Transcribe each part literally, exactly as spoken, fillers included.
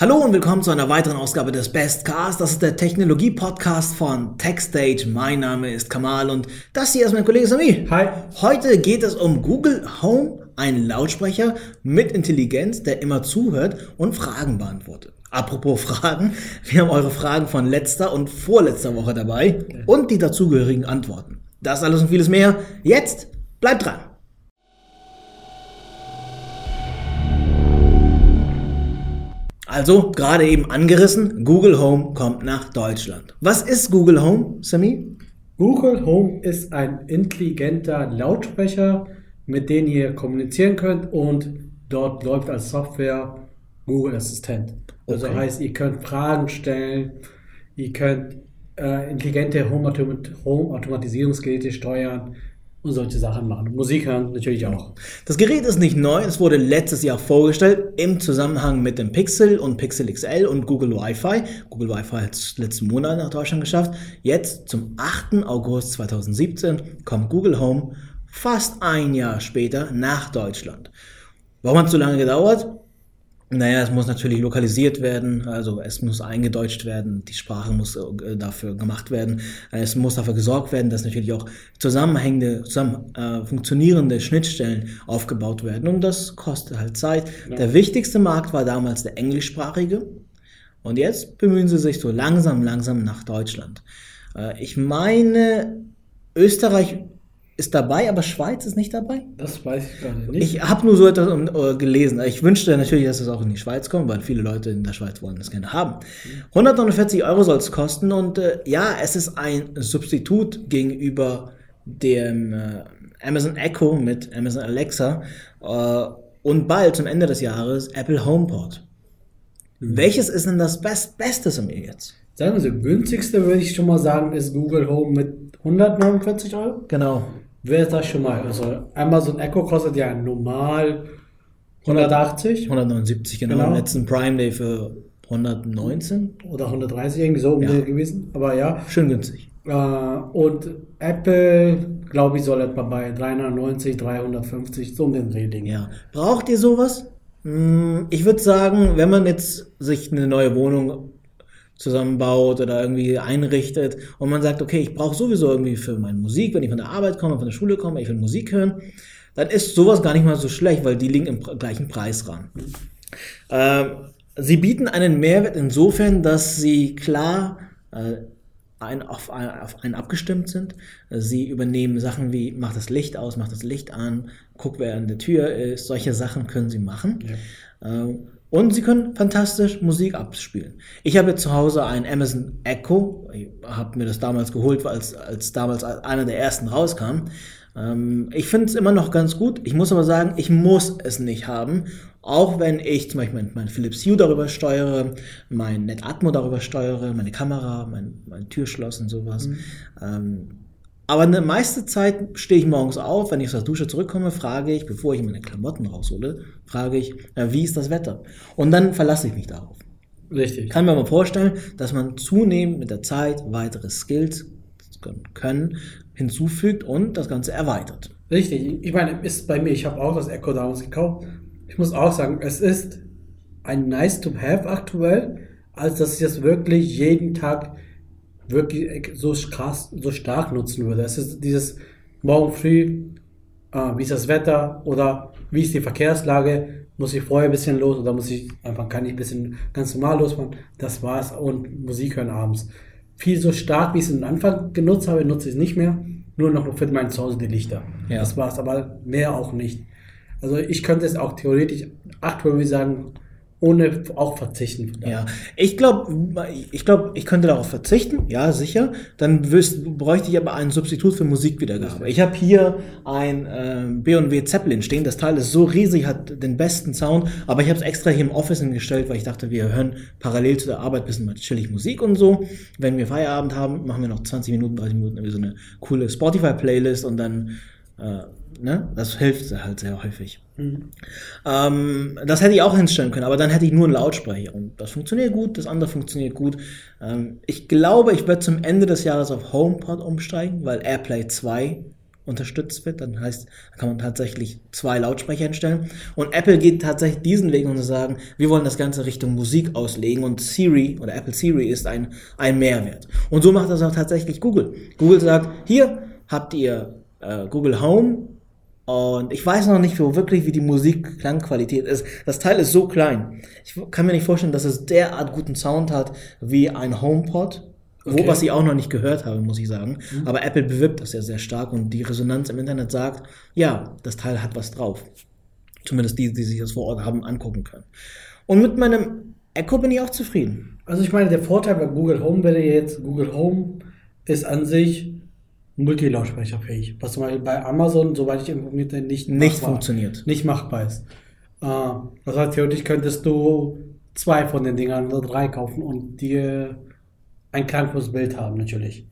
Hallo und willkommen zu einer weiteren Ausgabe des BestCast. Das ist der Technologie-Podcast von TechStage. Mein Name ist Kamal und das hier ist mein Kollege Sami. Hi. Heute geht es um Google Home, einen Lautsprecher mit Intelligenz, der immer zuhört und Fragen beantwortet. Apropos Fragen, wir haben eure Fragen von letzter und vorletzter Woche dabei okay. Und die dazugehörigen Antworten. Das alles und vieles mehr. Jetzt bleibt dran. Also, gerade eben angerissen, Google Home kommt nach Deutschland. Was ist Google Home, Sami? Google Home ist ein intelligenter Lautsprecher, mit dem ihr kommunizieren könnt, und dort läuft als Software Google Assistant. Also okay. heißt, ihr könnt Fragen stellen, ihr könnt äh, intelligente Home-Automatisierungsgeräte steuern und solche Sachen machen. Musik hören natürlich auch. Das Gerät ist nicht neu, es wurde letztes Jahr vorgestellt im Zusammenhang mit dem Pixel und Pixel X L und Google Wi-Fi. Google Wi-Fi hat es letzten Monat nach Deutschland geschafft. Jetzt zum achten August zweitausendsiebzehn kommt Google Home fast ein Jahr später nach Deutschland. Warum hat es so lange gedauert? Naja, es muss natürlich lokalisiert werden, also es muss eingedeutscht werden, die Sprache muss äh, dafür gemacht werden, es muss dafür gesorgt werden, dass natürlich auch zusammenhängende, zusammen, äh, funktionierende Schnittstellen aufgebaut werden, und das kostet halt Zeit. Ja. Der wichtigste Markt war damals der englischsprachige, und jetzt bemühen sie sich so langsam, langsam nach Deutschland. Äh, ich meine, Österreich ist dabei, aber Schweiz ist nicht dabei? Das weiß ich gar nicht. Ich habe nur so etwas äh, gelesen. Ich wünschte natürlich, dass es auch in die Schweiz kommt, weil viele Leute in der Schweiz wollen das gerne haben. hundertneunundvierzig Euro soll es kosten, und äh, ja, es ist ein Substitut gegenüber dem äh, Amazon Echo mit Amazon Alexa äh, und bald zum Ende des Jahres Apple HomePod. Mhm. Welches ist denn das Best- Beste von mir jetzt? Sagen wir so, günstigste würde ich schon mal sagen, ist Google Home mit hundertneunundvierzig Euro. Genau. Wer ist das schon mal? Also Amazon Echo kostet ja normal hundertachtzig. hundertneunundsiebzig, genau. Im letzten Prime Day für hundertneunzehn. Oder hundertdreißig, irgendwie so um ja. gewesen. Aber ja. Schön günstig. Äh, und Apple, glaube ich, soll etwa bei dreihundertneunzig, dreihundertfünfzig, so um den Dreh. Ja. Braucht ihr sowas? Ich würde sagen, wenn man jetzt sich eine neue Wohnung zusammenbaut oder irgendwie einrichtet und man sagt, okay, ich brauche sowieso irgendwie für meine Musik, wenn ich von der Arbeit komme, von der Schule komme, ich will Musik hören, dann ist sowas gar nicht mal so schlecht, weil die liegen im gleichen Preis ran. Ähm, sie bieten einen Mehrwert insofern, dass sie klar äh, ein, auf, auf einen abgestimmt sind. Sie übernehmen Sachen wie, mach das Licht aus, mach das Licht an, guck, wer an der Tür ist, solche Sachen können sie machen. Ja. Ähm, Und sie können fantastisch Musik abspielen. Ich habe jetzt zu Hause ein Amazon Echo. Ich habe mir das damals geholt, als, als damals einer der ersten rauskam. Ähm, ich finde es immer noch ganz gut. Ich muss aber sagen, ich muss es nicht haben. Auch wenn ich zum Beispiel mein, mein Philips Hue darüber steuere, mein Netatmo darüber steuere, meine Kamera, mein, mein Türschloss und sowas. Mhm. Ähm, aber eine meiste Zeit stehe ich morgens auf, wenn ich aus der Dusche zurückkomme, frage ich, bevor ich meine Klamotten raushole, frage ich, wie ist das Wetter? Und dann verlasse ich mich darauf. Richtig. Kann mir aber vorstellen, dass man zunehmend mit der Zeit weitere Skills können hinzufügt und das Ganze erweitert. Richtig. Ich meine, ist bei mir, ich habe auch das Echo damals gekauft. Ich muss auch sagen, es ist ein nice to have aktuell, als dass ich das wirklich jeden Tag wirklich so krass, so stark nutzen würde. Es ist dieses morgen früh, äh, wie ist das Wetter oder wie ist die Verkehrslage, muss ich vorher ein bisschen los oder muss ich einfach, kann ich ein bisschen ganz normal losfahren, das war's, und Musik hören abends. Viel so stark, wie ich es am Anfang genutzt habe, nutze ich es nicht mehr, nur noch für mein Zuhause die Lichter. Ja. Das war's, aber mehr auch nicht. Also ich könnte es auch theoretisch aktuell, würde ich sagen, ohne auch verzichten. Ja, ich glaube, ich glaube, ich könnte darauf verzichten, ja, sicher. Dann wüs- bräuchte ich aber einen Substitut für Musikwiedergabe. Ich habe hier ein äh, B und W Zeppelin stehen. Das Teil ist so riesig, hat den besten Sound, aber ich habe es extra hier im Office hingestellt, weil ich dachte, wir hören parallel zu der Arbeit ein bisschen mal chillig Musik und so. Wenn wir Feierabend haben, machen wir noch zwanzig Minuten, dreißig Minuten irgendwie so eine coole Spotify-Playlist, und dann äh, Ne? Das hilft halt sehr häufig. Mhm. Ähm, das hätte ich auch hinstellen können, aber dann hätte ich nur einen Lautsprecher. Und das funktioniert gut, das andere funktioniert gut. Ähm, ich glaube, ich werde zum Ende des Jahres auf HomePod umsteigen, weil AirPlay zwei unterstützt wird. Dann heißt, da kann man tatsächlich zwei Lautsprecher hinstellen. Und Apple geht tatsächlich diesen Weg und sagen, wir wollen das Ganze Richtung Musik auslegen und Siri oder Apple Siri ist ein, ein Mehrwert. Und so macht das auch tatsächlich Google. Google sagt, hier habt ihr äh, Google Home und ich weiß noch nicht wo wirklich, wie die Musik-Klangqualität ist. Das Teil ist so klein. Ich kann mir nicht vorstellen, dass es derart guten Sound hat wie ein HomePod. Okay. Wo, was ich auch noch nicht gehört habe, muss ich sagen. Mhm. Aber Apple bewirbt das ja sehr stark und die Resonanz im Internet sagt, ja, das Teil hat was drauf. Zumindest die, die sich das vor Ort haben, angucken können. Und mit meinem Echo bin ich auch zufrieden. Also ich meine, der Vorteil bei Google Home wäre jetzt, Google Home ist an sich multilautsprecherfähig, was zum Beispiel bei Amazon, soweit ich informiert bin, nicht, nicht machbar, funktioniert. Nicht machbar ist. Das heißt, theoretisch könntest du zwei von den Dingern oder drei kaufen und dir ein klangvolles Bild haben, natürlich.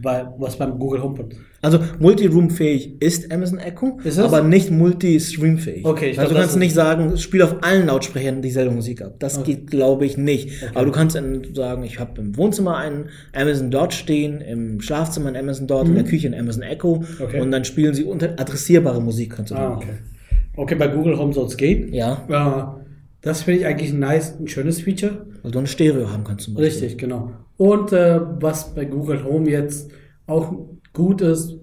Bei, was beim Google HomePod. Also, Multi-Room-fähig ist Amazon Echo, ist aber nicht Multi-Stream-fähig. Okay, ich also, glaub, du kannst nicht sagen, spiel auf allen Lautsprechern dieselbe Musik ab. Das okay. geht, glaube ich, nicht. Okay. Aber du kannst sagen, ich habe im Wohnzimmer einen Amazon Dot stehen, im Schlafzimmer einen Amazon Dot, mhm. in der Küche einen Amazon Echo. Okay. Und dann spielen sie unter adressierbare Musik. Kannst du ah, okay. okay, bei Google Home soll es gehen. Ja. ja. Das finde ich eigentlich ein nice, ein schönes Feature. Weil du ein Stereo haben kannst zum Beispiel. Richtig, genau. Und äh, was bei Google Home jetzt auch gut ist,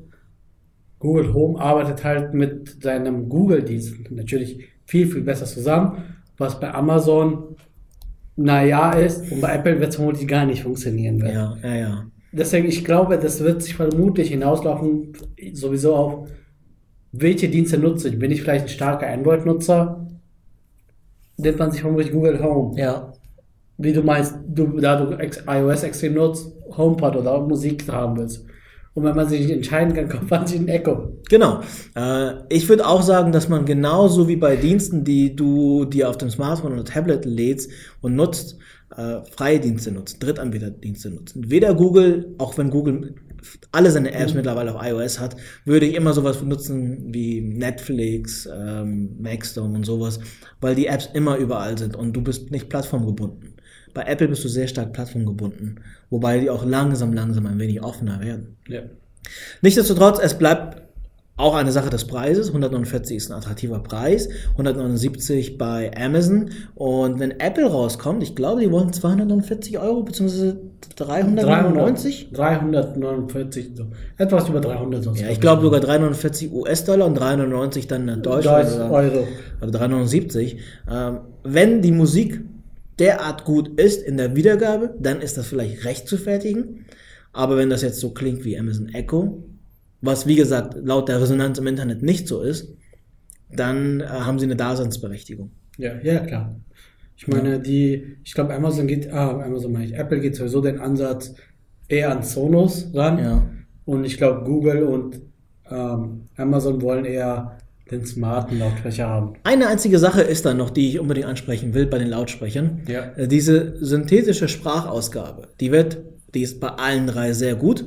Google Home arbeitet halt mit seinem Google-Dienst natürlich viel, viel besser zusammen, was bei Amazon naja ist und bei Apple wird es vermutlich gar nicht funktionieren werden. Ja, ja, ja. Deswegen, ich glaube, das wird sich vermutlich hinauslaufen, sowieso auf welche Dienste nutze ich. Bin ich vielleicht ein starker Android-Nutzer? Nennt man sich vermutlich Google Home. Ja. Wie du meinst, du, da du iOS extrem nutzt, HomePod oder auch Musik haben willst. Und wenn man sich nicht entscheiden kann, kommt man sich ein Echo. Genau. Äh, ich würde auch sagen, dass man genauso wie bei Diensten, die du dir auf dem Smartphone oder Tablet lädst und nutzt, äh, freie Dienste nutzt, Drittanbieterdienste nutzt. Weder Google, auch wenn Google alle seine Apps mhm. mittlerweile auf iOS hat, würde ich immer sowas nutzen wie Netflix, ähm, Maxdome und sowas, weil die Apps immer überall sind und du bist nicht plattformgebunden. Bei Apple bist du sehr stark plattformgebunden, wobei die auch langsam, langsam ein wenig offener werden. Ja. Nichtsdestotrotz, es bleibt auch eine Sache des Preises. hundertneunundvierzig ist ein attraktiver Preis, hundertneunundsiebzig bei Amazon. Und wenn Apple rauskommt, ich glaube, die wollen zweihundertneunundvierzig Euro bzw. dreihundertneunundneunzig? dreihundertneunundvierzig, so. Etwas über dreihundert. Sonst ja, ich glaube sogar dreihundertneunundvierzig U S-Dollar und dreihundertneunundneunzig dann in Deutschland. Euro. Also dreihundertneunundsiebzig. Ähm, wenn die Musik derart gut ist in der Wiedergabe, dann ist das vielleicht recht zu fertigen. Aber wenn das jetzt so klingt wie Amazon Echo, was wie gesagt laut der Resonanz im Internet nicht so ist, dann äh, haben sie eine Daseinsberechtigung. Ja, ja klar. Ich meine, ja. die, ich glaube Amazon geht, ah, Amazon meine ich, Apple geht sowieso den Ansatz eher an Sonos ran. Ja. Und ich glaube Google und ähm, Amazon wollen eher den smarten Lautsprecher haben. Eine einzige Sache ist dann noch, die ich unbedingt ansprechen will bei den Lautsprechern. Ja. Diese synthetische Sprachausgabe, die wird, die ist bei allen drei sehr gut.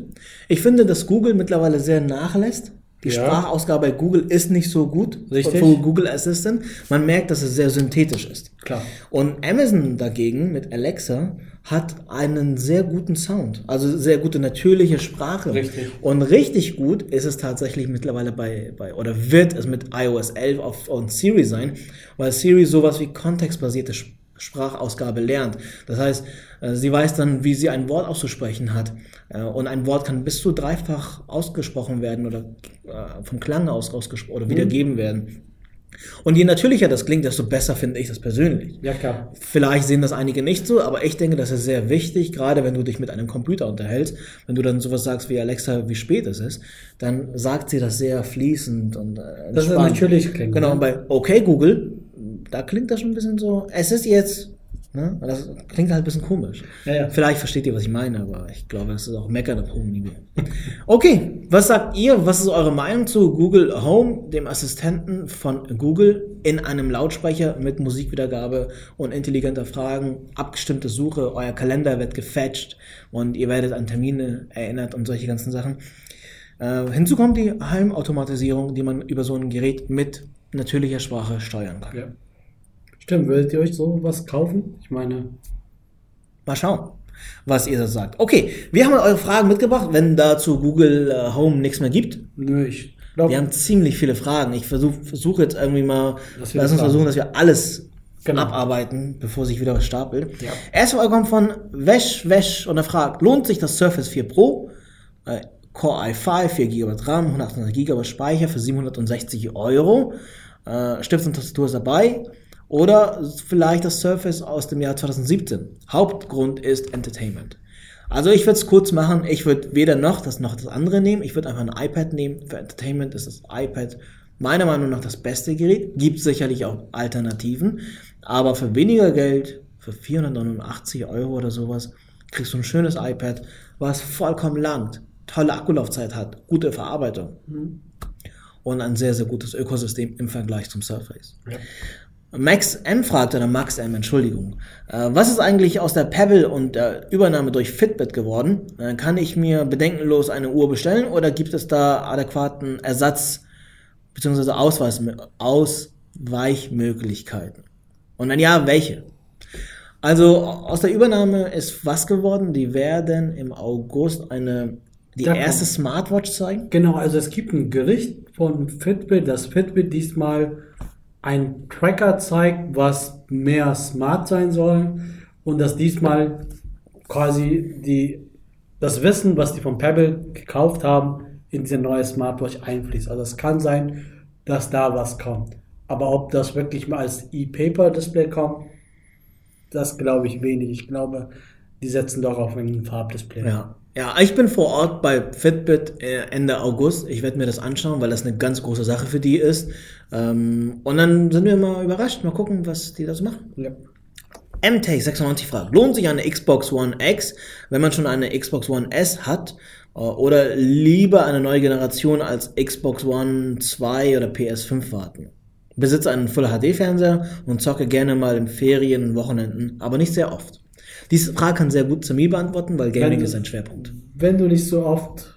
Ich finde, dass Google mittlerweile sehr nachlässt. Die ja. Sprachausgabe bei Google ist nicht so gut. Richtig. Von Google Assistant. Man merkt, dass es sehr synthetisch ist. Klar. Und Amazon dagegen mit Alexa hat einen sehr guten Sound. Also sehr gute natürliche Sprache. Richtig. Und richtig gut ist es tatsächlich mittlerweile bei, bei oder wird es mit iOS elf auf, auf Siri sein, weil Siri sowas wie kontextbasierte Sprache Sprachausgabe lernt. Das heißt, sie weiß dann, wie sie ein Wort auszusprechen hat. Und ein Wort kann bis zu dreifach ausgesprochen werden oder vom Klang aus ausgesprochen oder wiedergegeben werden. Und je natürlicher das klingt, desto besser finde ich das persönlich. Ja, klar. Vielleicht sehen das einige nicht so, aber ich denke, das ist sehr wichtig, gerade wenn du dich mit einem Computer unterhältst. Wenn du dann sowas sagst wie Alexa, wie spät es ist, dann sagt sie das sehr fließend und entspannt. Das ist natürlich klingt. Genau, und bei Okay Google, da klingt das schon ein bisschen so, es ist jetzt, ne? Das klingt halt ein bisschen komisch. Ja, ja. Vielleicht versteht ihr, was ich meine, aber ich glaube, das ist auch Meckern auf hohem Niveau. Okay, was sagt ihr, was ist eure Meinung zu Google Home, dem Assistenten von Google, in einem Lautsprecher mit Musikwiedergabe und intelligenter Fragen, abgestimmte Suche, euer Kalender wird gefetcht und ihr werdet an Termine erinnert und solche ganzen Sachen. Äh, hinzu kommt die Heimautomatisierung, die man über so ein Gerät mit natürlicher Sprache steuern kann. Ja. Stimmt, würdet ihr euch sowas kaufen? Ich meine... Mal schauen. was ihr da sagt. Okay, wir haben eure Fragen mitgebracht, wenn dazu Google Home nichts mehr gibt. Nö, ich glaub, wir haben ziemlich viele Fragen. Ich versuche versuch jetzt irgendwie mal, lass uns versuchen, dass wir alles genau. abarbeiten, bevor sich wieder was stapelt. Ja. Erstmal kommt von Wesh Wesh und er fragt, lohnt sich das Surface vier Pro? Äh, Core i fünf, vier Gigabyte RAM, hundertachtundzwanzig Gigabyte Speicher für siebenhundertsechzig Euro. Äh, Stift und Tastatur ist dabei. Oder vielleicht das Surface aus dem Jahr zweitausendsiebzehn. Hauptgrund ist Entertainment. Also ich würde es kurz machen. Ich würde weder noch das noch das andere nehmen. Ich würde einfach ein iPad nehmen. Für Entertainment ist das iPad meiner Meinung nach das beste Gerät. Gibt sicherlich auch Alternativen. Aber für weniger Geld, für vierhundertneunundachtzig Euro oder sowas, kriegst du ein schönes iPad, was vollkommen langt, tolle Akkulaufzeit hat, gute Verarbeitung. Mhm. Und ein sehr, sehr gutes Ökosystem im Vergleich zum Surface. Ja. Max M fragte, oder Max M, Entschuldigung, äh, was ist eigentlich aus der Pebble und der Übernahme durch Fitbit geworden? Äh, kann ich mir bedenkenlos eine Uhr bestellen oder gibt es da adäquaten Ersatz- bzw. Ausweichmöglichkeiten? Und wenn ja, welche? Also aus der Übernahme ist was geworden? Die werden im August eine die da erste kommt. Smartwatch zeigen? Genau, also es gibt ein Gericht von Fitbit, das Fitbit diesmal ein Tracker zeigt, was mehr smart sein soll und dass diesmal quasi die das Wissen, was die von Pebble gekauft haben, in diese neue Smartwatch einfließt. Also es kann sein, dass da was kommt. Aber ob das wirklich mal als E-Paper-Display kommt, das glaube ich wenig. Ich glaube, die setzen doch auf ein Farbdisplay. Ja. Ja, ich bin vor Ort bei Fitbit Ende August. Ich werde mir das anschauen, weil das eine ganz große Sache für die ist. Ähm, und dann sind wir mal überrascht. Mal gucken, was die da so machen. Ja. M T sechsundneunzig fragt, lohnt sich eine Xbox One X, wenn man schon eine Xbox One S hat? Oder lieber eine neue Generation als Xbox One zwei oder P S fünf warten? Besitze einen Full H D Fernseher und zocke gerne mal in Ferien und Wochenenden, aber nicht sehr oft. Diese Frage kann sehr gut zu mir beantworten, weil Gaming wenn, ist ein Schwerpunkt. Wenn du nicht so oft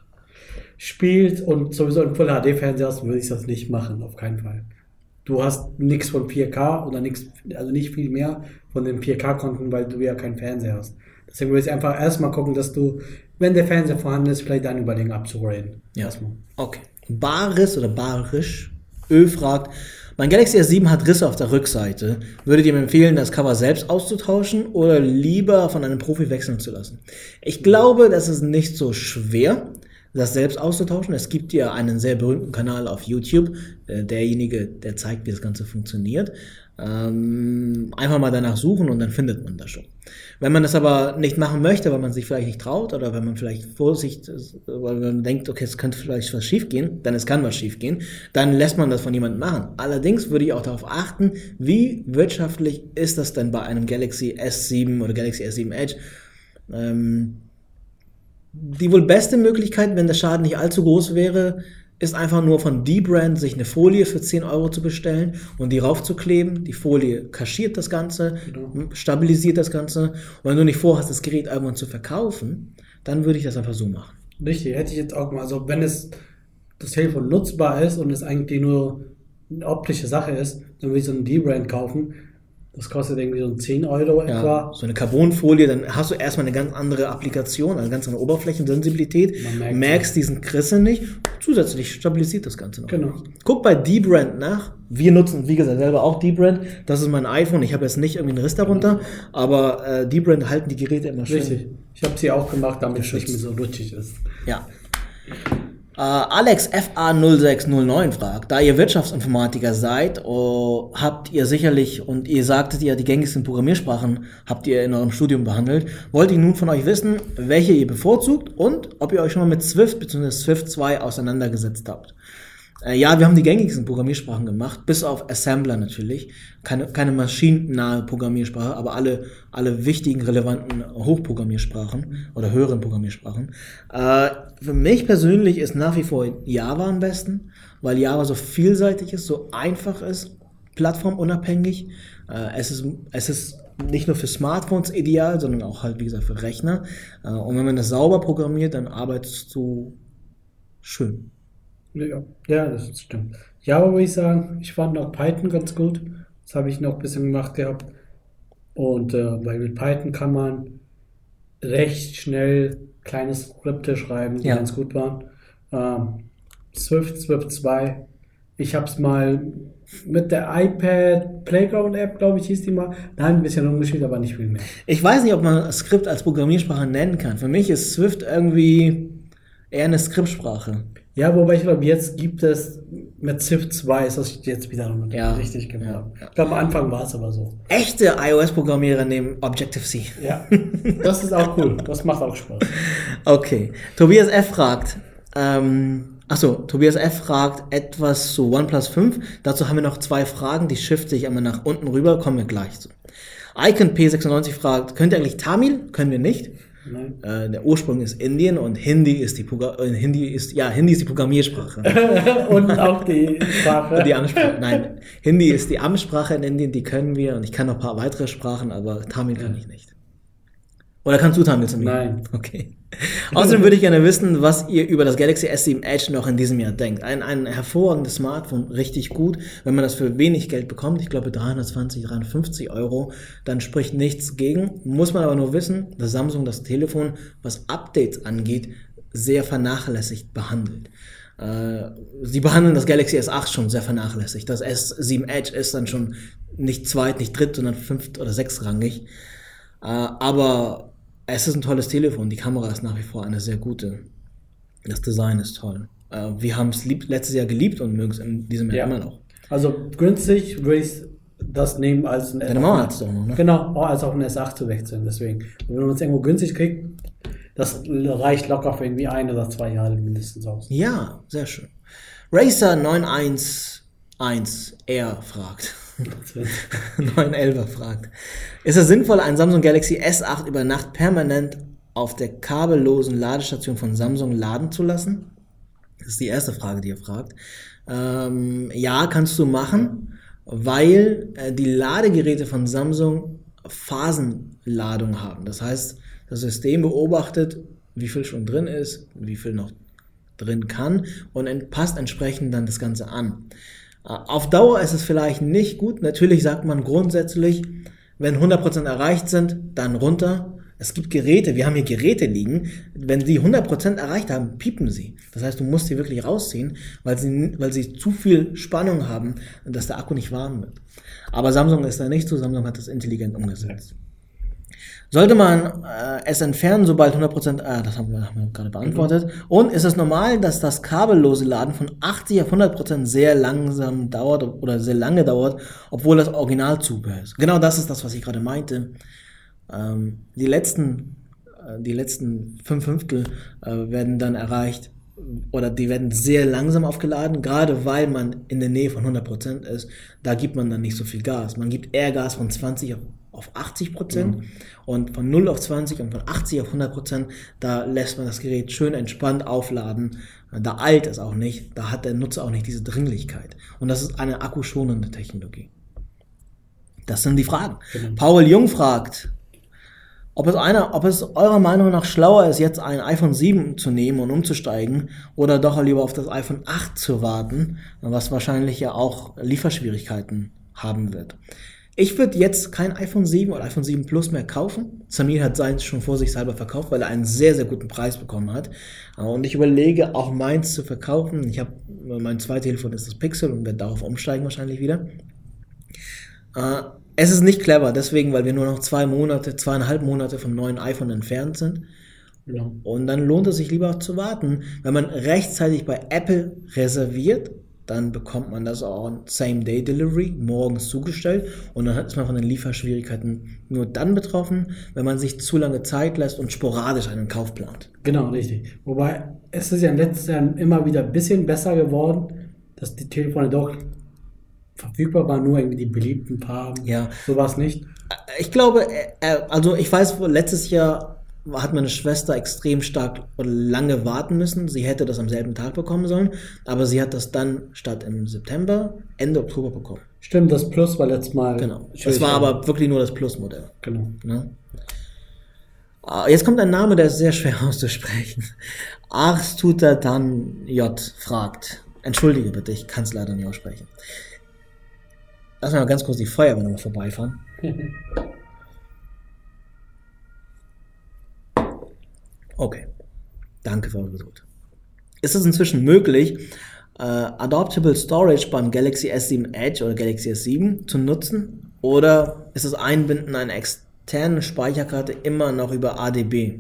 spielst und sowieso einen Full H D Fernseher hast, würde ich das nicht machen, auf keinen Fall. Du hast nichts von vier K oder nichts, also nicht viel mehr von den vier K-Konten, weil du ja keinen Fernseher hast. Deswegen würde ich einfach erstmal gucken, dass du, wenn der Fernseher vorhanden ist, vielleicht dann überlegen abzugraden. Ja. Erstmal. Okay. Baris oder Barisch Ö fragt, mein Galaxy S sieben hat Risse auf der Rückseite. Würdet ihr mir empfehlen, das Cover selbst auszutauschen oder lieber von einem Profi wechseln zu lassen? Ich glaube, das ist nicht so schwer, das selbst auszutauschen. Es gibt ja einen sehr berühmten Kanal auf YouTube, derjenige, der zeigt, wie das Ganze funktioniert. Ähm, einfach mal danach suchen und dann findet man das schon. Wenn man das aber nicht machen möchte, weil man sich vielleicht nicht traut oder wenn man vielleicht Vorsicht, weil man denkt, okay, es könnte vielleicht was schief gehen, dann es kann was schief gehen, dann lässt man das von jemandem machen. Allerdings würde ich auch darauf achten, wie wirtschaftlich ist das denn bei einem Galaxy S sieben oder Galaxy S sieben Edge? Ähm, die wohl beste Möglichkeit, wenn der Schaden nicht allzu groß wäre, ist einfach nur von dbrand sich eine Folie für zehn Euro zu bestellen und die raufzukleben. Die Folie kaschiert das Ganze, genau. stabilisiert das Ganze. Und wenn du nicht vorhast, das Gerät irgendwann zu verkaufen, dann würde ich das einfach so machen. Richtig, hätte ich jetzt auch mal. Also wenn es das Telefon nutzbar ist und es eigentlich nur eine optische Sache ist, dann würde ich so einen dbrand kaufen. Das kostet irgendwie so zehn Euro ja, etwa. So eine Carbonfolie, dann hast du erstmal eine ganz andere Applikation, eine ganz andere Oberflächensensibilität, merkt merkst ja. diesen Krisse nicht, zusätzlich stabilisiert das Ganze noch. Genau. Guck bei dbrand nach, wir nutzen, wie gesagt, selber auch dbrand, das ist mein iPhone, ich habe jetzt nicht irgendwie einen Riss darunter, aber äh, dbrand halten die Geräte immer schön. Richtig, ich habe sie auch gemacht, damit es nicht mehr so rutschig ist. Ja. Uh, Alex F A null sechs null neun fragt, da ihr Wirtschaftsinformatiker seid, oh, habt ihr sicherlich, und ihr sagtet ja, die gängigsten Programmiersprachen habt ihr in eurem Studium behandelt, wollte ich nun von euch wissen, welche ihr bevorzugt und ob ihr euch schon mal mit Swift bzw. Swift zwei auseinandergesetzt habt. Äh, ja, wir haben die gängigsten Programmiersprachen gemacht, bis auf Assembler natürlich, keine, keine maschinennahe Programmiersprache, aber alle, alle wichtigen, relevanten Hochprogrammiersprachen oder höheren Programmiersprachen. Äh, für mich persönlich ist nach wie vor Java am besten, weil Java so vielseitig ist, so einfach ist, plattformunabhängig. Äh, es ist, es ist nicht nur für Smartphones ideal, sondern auch halt, wie gesagt, für Rechner. Äh, und wenn man das sauber programmiert, dann arbeitest du schön. Ja, ja, das stimmt. Java würde ich sagen, ich fand auch Python ganz gut. Das habe ich noch ein bisschen gemacht gehabt. Und äh, weil mit Python kann man, recht schnell kleine Skripte schreiben, die ja. ganz gut waren. Ähm, Swift, Swift zwei. Ich habe es mal mit der iPad Playground App, glaube ich, hieß die mal. Da haben wir ein bisschen rumgespielt, aber nicht viel mehr. Ich weiß nicht, ob man Skript als Programmiersprache nennen kann. Für mich ist Swift irgendwie eher eine Skriptsprache. Ja, wobei ich glaube, jetzt gibt es mit Swift zwei, ist das jetzt wieder ja. richtig geworden. Ja. Ich glaube, am Anfang war es aber so. Echte iOS-Programmierer nehmen Objective-C. Ja, das ist auch cool. Das macht auch Spaß. Okay. Tobias F. fragt, ähm, Achso, Tobias F. fragt etwas zu OnePlus fünf. Dazu haben wir noch zwei Fragen, die shifte ich einmal nach unten rüber, kommen wir gleich zu. Icon P sechsundneunzig fragt, könnt ihr eigentlich Tamil? Können wir nicht. Nein. Äh, der Ursprung ist Indien und Hindi ist die, Puga- äh, Hindi ist, ja, Hindi ist die Programmiersprache. Und auch die Sprache. Die Amtssprache. Nein, Hindi ist die Amtssprache in Indien, die können wir und ich kann noch ein paar weitere Sprachen, aber Tamil kann ich nicht. Oder kannst du Tamil zu mir? Nein. Okay. Außerdem würde ich gerne wissen, was ihr über das Galaxy S sieben Edge noch in diesem Jahr denkt. Ein, ein hervorragendes Smartphone, richtig gut. Wenn man das für wenig Geld bekommt, ich glaube dreihundertzwanzig, dreihundertfünfzig Euro, dann spricht nichts gegen. Muss man aber nur wissen, dass Samsung das Telefon, was Updates angeht, sehr vernachlässigt behandelt. Äh, sie behandeln das Galaxy S acht schon sehr vernachlässigt. Das S sieben Edge ist dann schon nicht zweit, nicht dritt, sondern fünft- oder sechsrangig. Äh, aber... Es ist ein tolles Telefon, die Kamera ist nach wie vor eine sehr gute. Das Design ist toll. Äh, wir haben es lieb- letztes Jahr geliebt und mögen es in diesem Jahr ja. immer noch. Also günstig würde ich das nehmen als ein S acht. Deine Mama hat es doch noch, ne? Genau, als auch ein S acht zu wechseln. Deswegen, wenn man es irgendwo günstig kriegt, das reicht locker für irgendwie ein oder zwei Jahre mindestens aus. Ja, sehr schön. Racer neun eins eins R fragt. neun elfer fragt. Ist es sinnvoll, ein Samsung Galaxy S acht über Nacht permanent auf der kabellosen Ladestation von Samsung laden zu lassen? Das ist die erste Frage, die ihr fragt. Ähm, ja, kannst du machen, weil äh, die Ladegeräte von Samsung Phasenladung haben. Das heißt, das System beobachtet, wie viel schon drin ist, wie viel noch drin kann und ent- passt entsprechend dann das Ganze an. Auf Dauer ist es vielleicht nicht gut. Natürlich sagt man grundsätzlich, wenn hundert Prozent erreicht sind, dann runter. Es gibt Geräte, wir haben hier Geräte liegen, wenn die hundert Prozent erreicht haben, piepen sie. Das heißt, du musst sie wirklich rausziehen, weil sie, weil sie zu viel Spannung haben, dass der Akku nicht warm wird. Aber Samsung ist da nicht so, Samsung hat das intelligent umgesetzt. Sollte man äh, es entfernen, sobald hundert Prozent, ah, das haben wir, haben wir gerade beantwortet. Und ist es normal, dass das kabellose Laden von achtzig auf hundert Prozent sehr langsam dauert oder sehr lange dauert, obwohl das Originalzubehör ist? Genau das ist das, was ich gerade meinte. Ähm, die letzten, äh, die letzten fünf Fünftel äh, werden dann erreicht oder die werden sehr langsam aufgeladen, gerade weil man in der Nähe von hundert Prozent ist. Da gibt man dann nicht so viel Gas. Man gibt eher Gas von zwanzig auf auf achtzig Prozent mhm. und von null auf zwanzig und von achtzig auf hundert Prozent, da lässt man das Gerät schön entspannt aufladen. Da eilt es auch nicht, da hat der Nutzer auch nicht diese Dringlichkeit. Und das ist eine akkuschonende Technologie. Das sind die Fragen. Genau. Paul Jung fragt, ob es, einer, ob es eurer Meinung nach schlauer ist, jetzt ein iPhone sieben zu nehmen und umzusteigen oder doch lieber auf das iPhone acht zu warten, was wahrscheinlich ja auch Lieferschwierigkeiten haben wird. Ich würde jetzt kein iPhone sieben oder iPhone sieben Plus mehr kaufen. Samir hat seins schon vorsichtshalber verkauft, weil er einen sehr, sehr guten Preis bekommen hat. Und ich überlege, auch meins zu verkaufen. Ich habe mein zweites Telefon ist das Pixel und werde darauf umsteigen wahrscheinlich wieder. Es ist nicht clever, deswegen, weil wir nur noch zwei Monate, zweieinhalb Monate vom neuen iPhone entfernt sind. Ja. Und dann lohnt es sich lieber auch zu warten. Wenn man rechtzeitig bei Apple reserviert, dann bekommt man das auch on Same-Day-Delivery morgens zugestellt und dann ist man von den Lieferschwierigkeiten nur dann betroffen, wenn man sich zu lange Zeit lässt und sporadisch einen Kauf plant. Genau, richtig. Wobei es ist ja in den letzten Jahren immer wieder ein bisschen besser geworden, dass die Telefone doch verfügbar waren, nur irgendwie die beliebten Farben, ja. sowas nicht. Ich glaube, also ich weiß, letztes Jahr hat meine Schwester extrem stark und lange warten müssen. Sie hätte das am selben Tag bekommen sollen, aber sie hat das dann statt im September, Ende Oktober bekommen. Stimmt, das Plus war letztes Mal. Genau. Es war aber wirklich nur das Plus-Modell. Genau. Ne? Jetzt kommt ein Name, der ist sehr schwer auszusprechen. Arstutatan J fragt. Entschuldige bitte, ich kann es leider nicht aussprechen. Lass mal ganz kurz die Feuerwehr nochmal vorbeifahren. Okay, danke für eure Geduld. Ist es inzwischen möglich, äh, Adaptable Storage beim Galaxy S sieben Edge oder Galaxy S sieben zu nutzen? Oder ist das Einbinden einer externen Speicherkarte immer noch über A D B?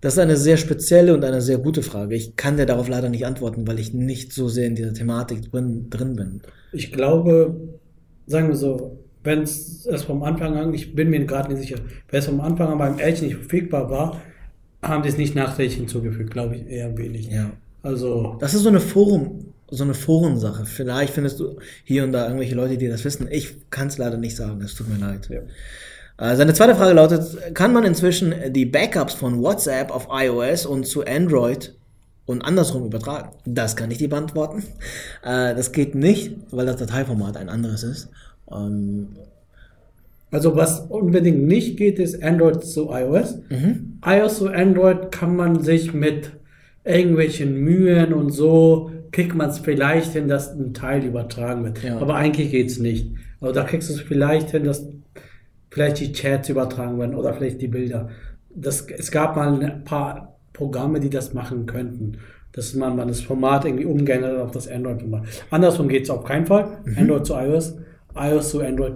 Das ist eine sehr spezielle und eine sehr gute Frage. Ich kann dir darauf leider nicht antworten, weil ich nicht so sehr in dieser Thematik drin, drin bin. Ich glaube, sagen wir so, wenn es vom Anfang an, ich bin mir gerade nicht sicher, wenn es vom Anfang an beim Edge nicht verfügbar war, haben die es nicht nachträglich hinzugefügt, glaube ich, eher wenig. Ja. Also das ist so eine Forum, so eine Forensache. Vielleicht findest du hier und da irgendwelche Leute, die das wissen. Ich kann es leider nicht sagen, es tut mir leid. Ja. Seine zweite Frage lautet, kann man inzwischen die Backups von WhatsApp auf iOS und zu Android und andersrum übertragen? Das kann ich dir beantworten. Das geht nicht, weil das Dateiformat ein anderes ist. Also was unbedingt nicht geht, ist Android zu iOS. Mhm. iOS zu Android kann man sich mit irgendwelchen Mühen und so, kriegt man es vielleicht hin, dass ein Teil übertragen wird. Ja. Aber eigentlich geht es nicht. Aber da kriegst du es vielleicht hin, dass vielleicht die Chats übertragen werden oder vielleicht die Bilder. Das, es gab mal ein paar Programme, die das machen könnten, dass man, man das Format irgendwie umgeändert auf das Android-Format. Andersrum geht es auf keinen Fall. Mhm. Android zu iOS, iOS zu Android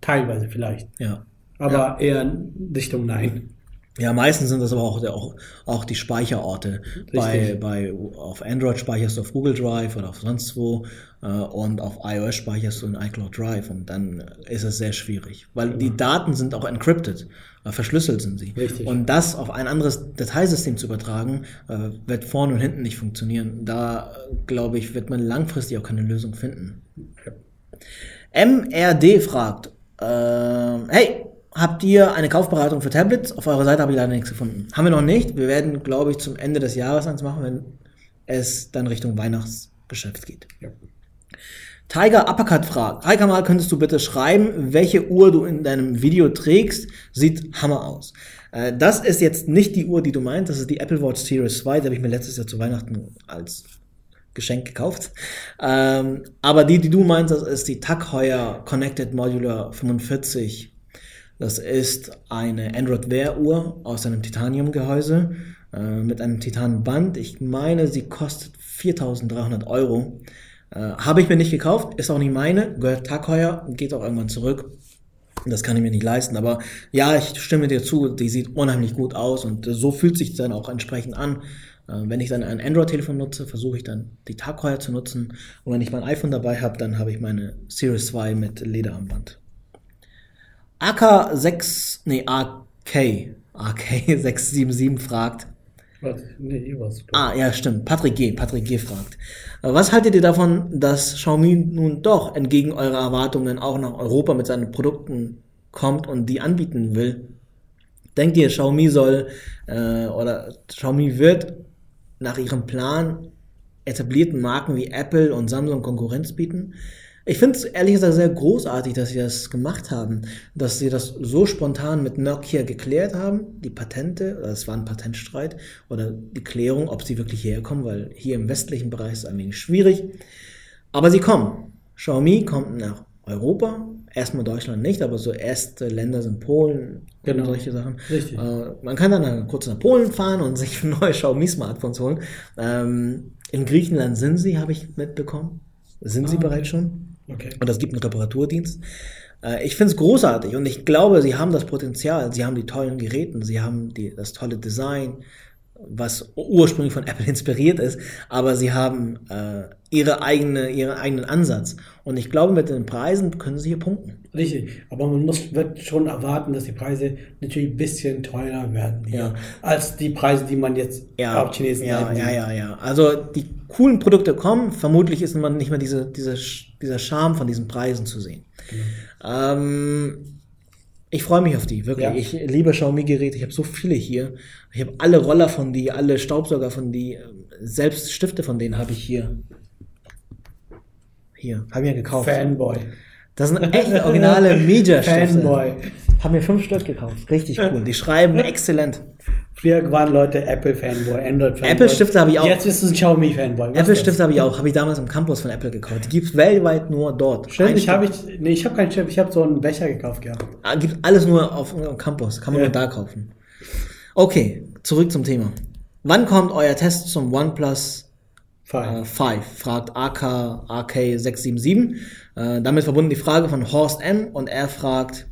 teilweise vielleicht. Ja. Aber ja. eher Richtung Nein. Ja, meistens sind das aber auch, der, auch, auch die Speicherorte. Bei, bei, auf Android speicherst du auf Google Drive oder auf sonst wo äh, und auf iOS speicherst du in iCloud Drive und dann ist es sehr schwierig, weil ja. die Daten sind auch encrypted, äh, verschlüsselt sind sie. Richtig. Und das auf ein anderes Dateisystem zu übertragen, äh, wird vorne und hinten nicht funktionieren. Da, glaube ich, wird man langfristig auch keine Lösung finden. Ja. M R D fragt, äh, hey, habt ihr eine Kaufberatung für Tablets? Auf eurer Seite habe ich leider nichts gefunden. Haben wir noch nicht. Wir werden, glaube ich, zum Ende des Jahres eins machen, wenn es dann Richtung Weihnachtsgeschäft geht. Ja. Tiger Uppercut fragt, hi Kamal, könntest du bitte schreiben, welche Uhr du in deinem Video trägst? Sieht Hammer aus. Äh, das ist jetzt nicht die Uhr, die du meinst. Das ist die Apple Watch Series zwei. Die habe ich mir letztes Jahr zu Weihnachten als Geschenk gekauft. Ähm, aber die, die du meinst, das ist die Tag Heuer Connected Modular fünfundvierzig. Das ist eine Android-Wear-Uhr aus einem Titaniumgehäuse äh, mit einem Titanband. Ich meine, sie kostet viertausenddreihundert Euro. Äh, habe ich mir nicht gekauft, ist auch nicht meine, gehört Tag Heuer, geht auch irgendwann zurück. Das kann ich mir nicht leisten, aber ja, ich stimme dir zu, die sieht unheimlich gut aus und äh, so fühlt sich dann auch entsprechend an. Äh, wenn ich dann ein Android-Telefon nutze, versuche ich dann die Tag Heuer zu nutzen. Und wenn ich mein iPhone dabei habe, dann habe ich meine Series zwei mit Lederarmband. A K sechs, nee, A K, A K sechs sieben sieben fragt. Was? Nee, was? Ah, ja, stimmt. Patrick G. Patrick G. fragt. Was haltet ihr davon, dass Xiaomi nun doch entgegen eurer Erwartungen auch nach Europa mit seinen Produkten kommt und die anbieten will? Denkt ihr, Xiaomi soll äh, oder Xiaomi wird nach ihrem Plan etablierten Marken wie Apple und Samsung Konkurrenz bieten? Ich finde es ehrlich gesagt sehr großartig, dass sie das gemacht haben, dass sie das so spontan mit Nokia geklärt haben, die Patente, das war ein Patentstreit, oder die Klärung, ob sie wirklich herkommen, weil hier im westlichen Bereich ist es ein wenig schwierig. Aber sie kommen. Xiaomi kommt nach Europa, erstmal Deutschland nicht, aber so erste Länder sind Polen genau. und solche Sachen. Richtig. Äh, man kann dann kurz nach Polen fahren und sich neue Xiaomi-Smartphones holen. Ähm, in Griechenland sind sie, habe ich mitbekommen. Sind ah, sie bereits schon? Okay. Und das gibt einen Reparaturdienst. Ich finde es großartig und ich glaube, sie haben das Potenzial, sie haben die tollen Geräte, sie haben die, das tolle Design, was ursprünglich von Apple inspiriert ist, aber sie haben äh, ihre eigene, ihren eigenen Ansatz. Und ich glaube, mit den Preisen können sie hier punkten. Richtig, aber man muss wird schon erwarten, dass die Preise natürlich ein bisschen teurer werden hier, ja. als die Preise, die man jetzt ja. auf Chinesen ja, ja, ja, ja. Also die coolen Produkte kommen, vermutlich ist man nicht mehr diese, diese, dieser Charme von diesen Preisen zu sehen. Genau. Ähm, Ich freue mich auf die, wirklich. Ja. Ich liebe Xiaomi-Geräte, ich habe so viele hier. Ich habe alle Roller von die, alle Staubsauger von die, selbst Stifte von denen habe ich hier. Hier, habe ich ja gekauft. Fanboy. Das sind echt originale Media-Stifte. Fanboy. Haben mir fünf Stück gekauft, richtig cool. Die schreiben exzellent. Früher waren Leute Apple-Fanboy, Android-Fanboy. Apple-Stifte habe ich auch. Jetzt bist du ein Xiaomi-Fanboy. Was Apple-Stifte habe ich auch, habe ich damals im Campus von Apple gekauft. Die gibt es weltweit nur dort. Stimmt, ich habe ich, nee, ich hab keinen Chip, ich habe so einen Becher gekauft gehabt. Gibt alles nur auf, auf dem Campus, kann man ja. nur da kaufen. Okay, zurück zum Thema. Wann kommt euer Test zum OnePlus fünf? Äh, fragt A K A K sechs sieben sieben. Äh, damit verbunden die Frage von Horst M. Und er fragt,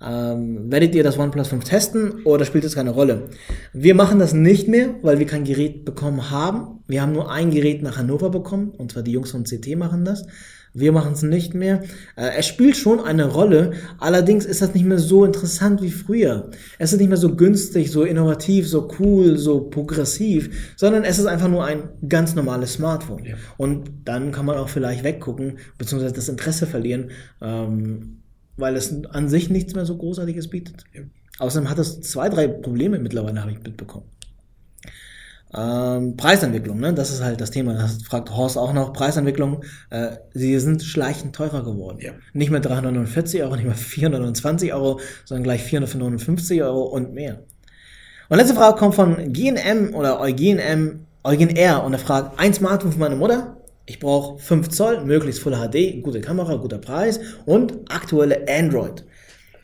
ähm, werdet ihr das OnePlus fünf testen oder spielt es keine Rolle? Wir machen das nicht mehr, weil wir kein Gerät bekommen haben. Wir haben nur ein Gerät nach Hannover bekommen, und zwar die Jungs von C T machen das. Wir machen es nicht mehr. Äh, es spielt schon eine Rolle, allerdings ist das nicht mehr so interessant wie früher. Es ist nicht mehr so günstig, so innovativ, so cool, so progressiv, sondern es ist einfach nur ein ganz normales Smartphone. Ja. Und dann kann man auch vielleicht weggucken, beziehungsweise das Interesse verlieren, ähm, weil es an sich nichts mehr so Großartiges bietet. Ja. Außerdem hat es zwei, drei Probleme mittlerweile, habe ich mitbekommen. Ähm, Preisentwicklung, ne? Das ist halt das Thema, das fragt Horst auch noch. Preisentwicklung, äh, sie sind schleichend teurer geworden. Ja. Nicht mehr dreihundertneunundvierzig Euro, nicht mehr vierhundertneunundzwanzig Euro, sondern gleich vierhundertfünfundfünfzig Euro und mehr. Und letzte Frage kommt von G N M oder Eugen M, Eugen R, und er fragt, ein Smartphone für meine Mutter, ich brauche fünf Zoll, möglichst Full H D, gute Kamera, guter Preis und aktuelle Android.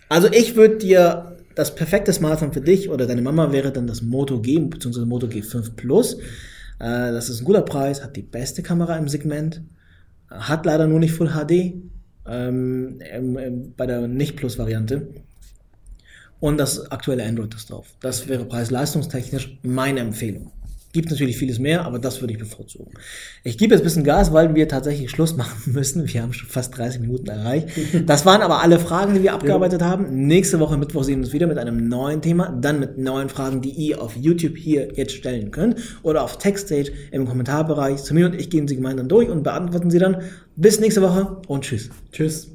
Also ich würde dir das perfekte Smartphone für dich oder deine Mama wäre dann das Moto G bzw. Moto G fünf Plus. Äh, das ist ein guter Preis, hat die beste Kamera im Segment, hat leider nur nicht Full H D ähm, im, im, bei der Nicht-Plus-Variante und das aktuelle Android ist drauf. Das wäre preis-leistungstechnisch meine Empfehlung. Gibt natürlich vieles mehr, aber das würde ich bevorzugen. Ich gebe jetzt ein bisschen Gas, weil wir tatsächlich Schluss machen müssen. Wir haben schon fast dreißig Minuten erreicht. Das waren aber alle Fragen, die wir abgearbeitet ja. haben. Nächste Woche Mittwoch sehen wir uns wieder mit einem neuen Thema, dann mit neuen Fragen, die ihr auf YouTube hier jetzt stellen könnt oder auf TechStage im Kommentarbereich. Zu mir und ich gehen sie gemeinsam durch und beantworten sie dann. Bis nächste Woche und tschüss. Tschüss.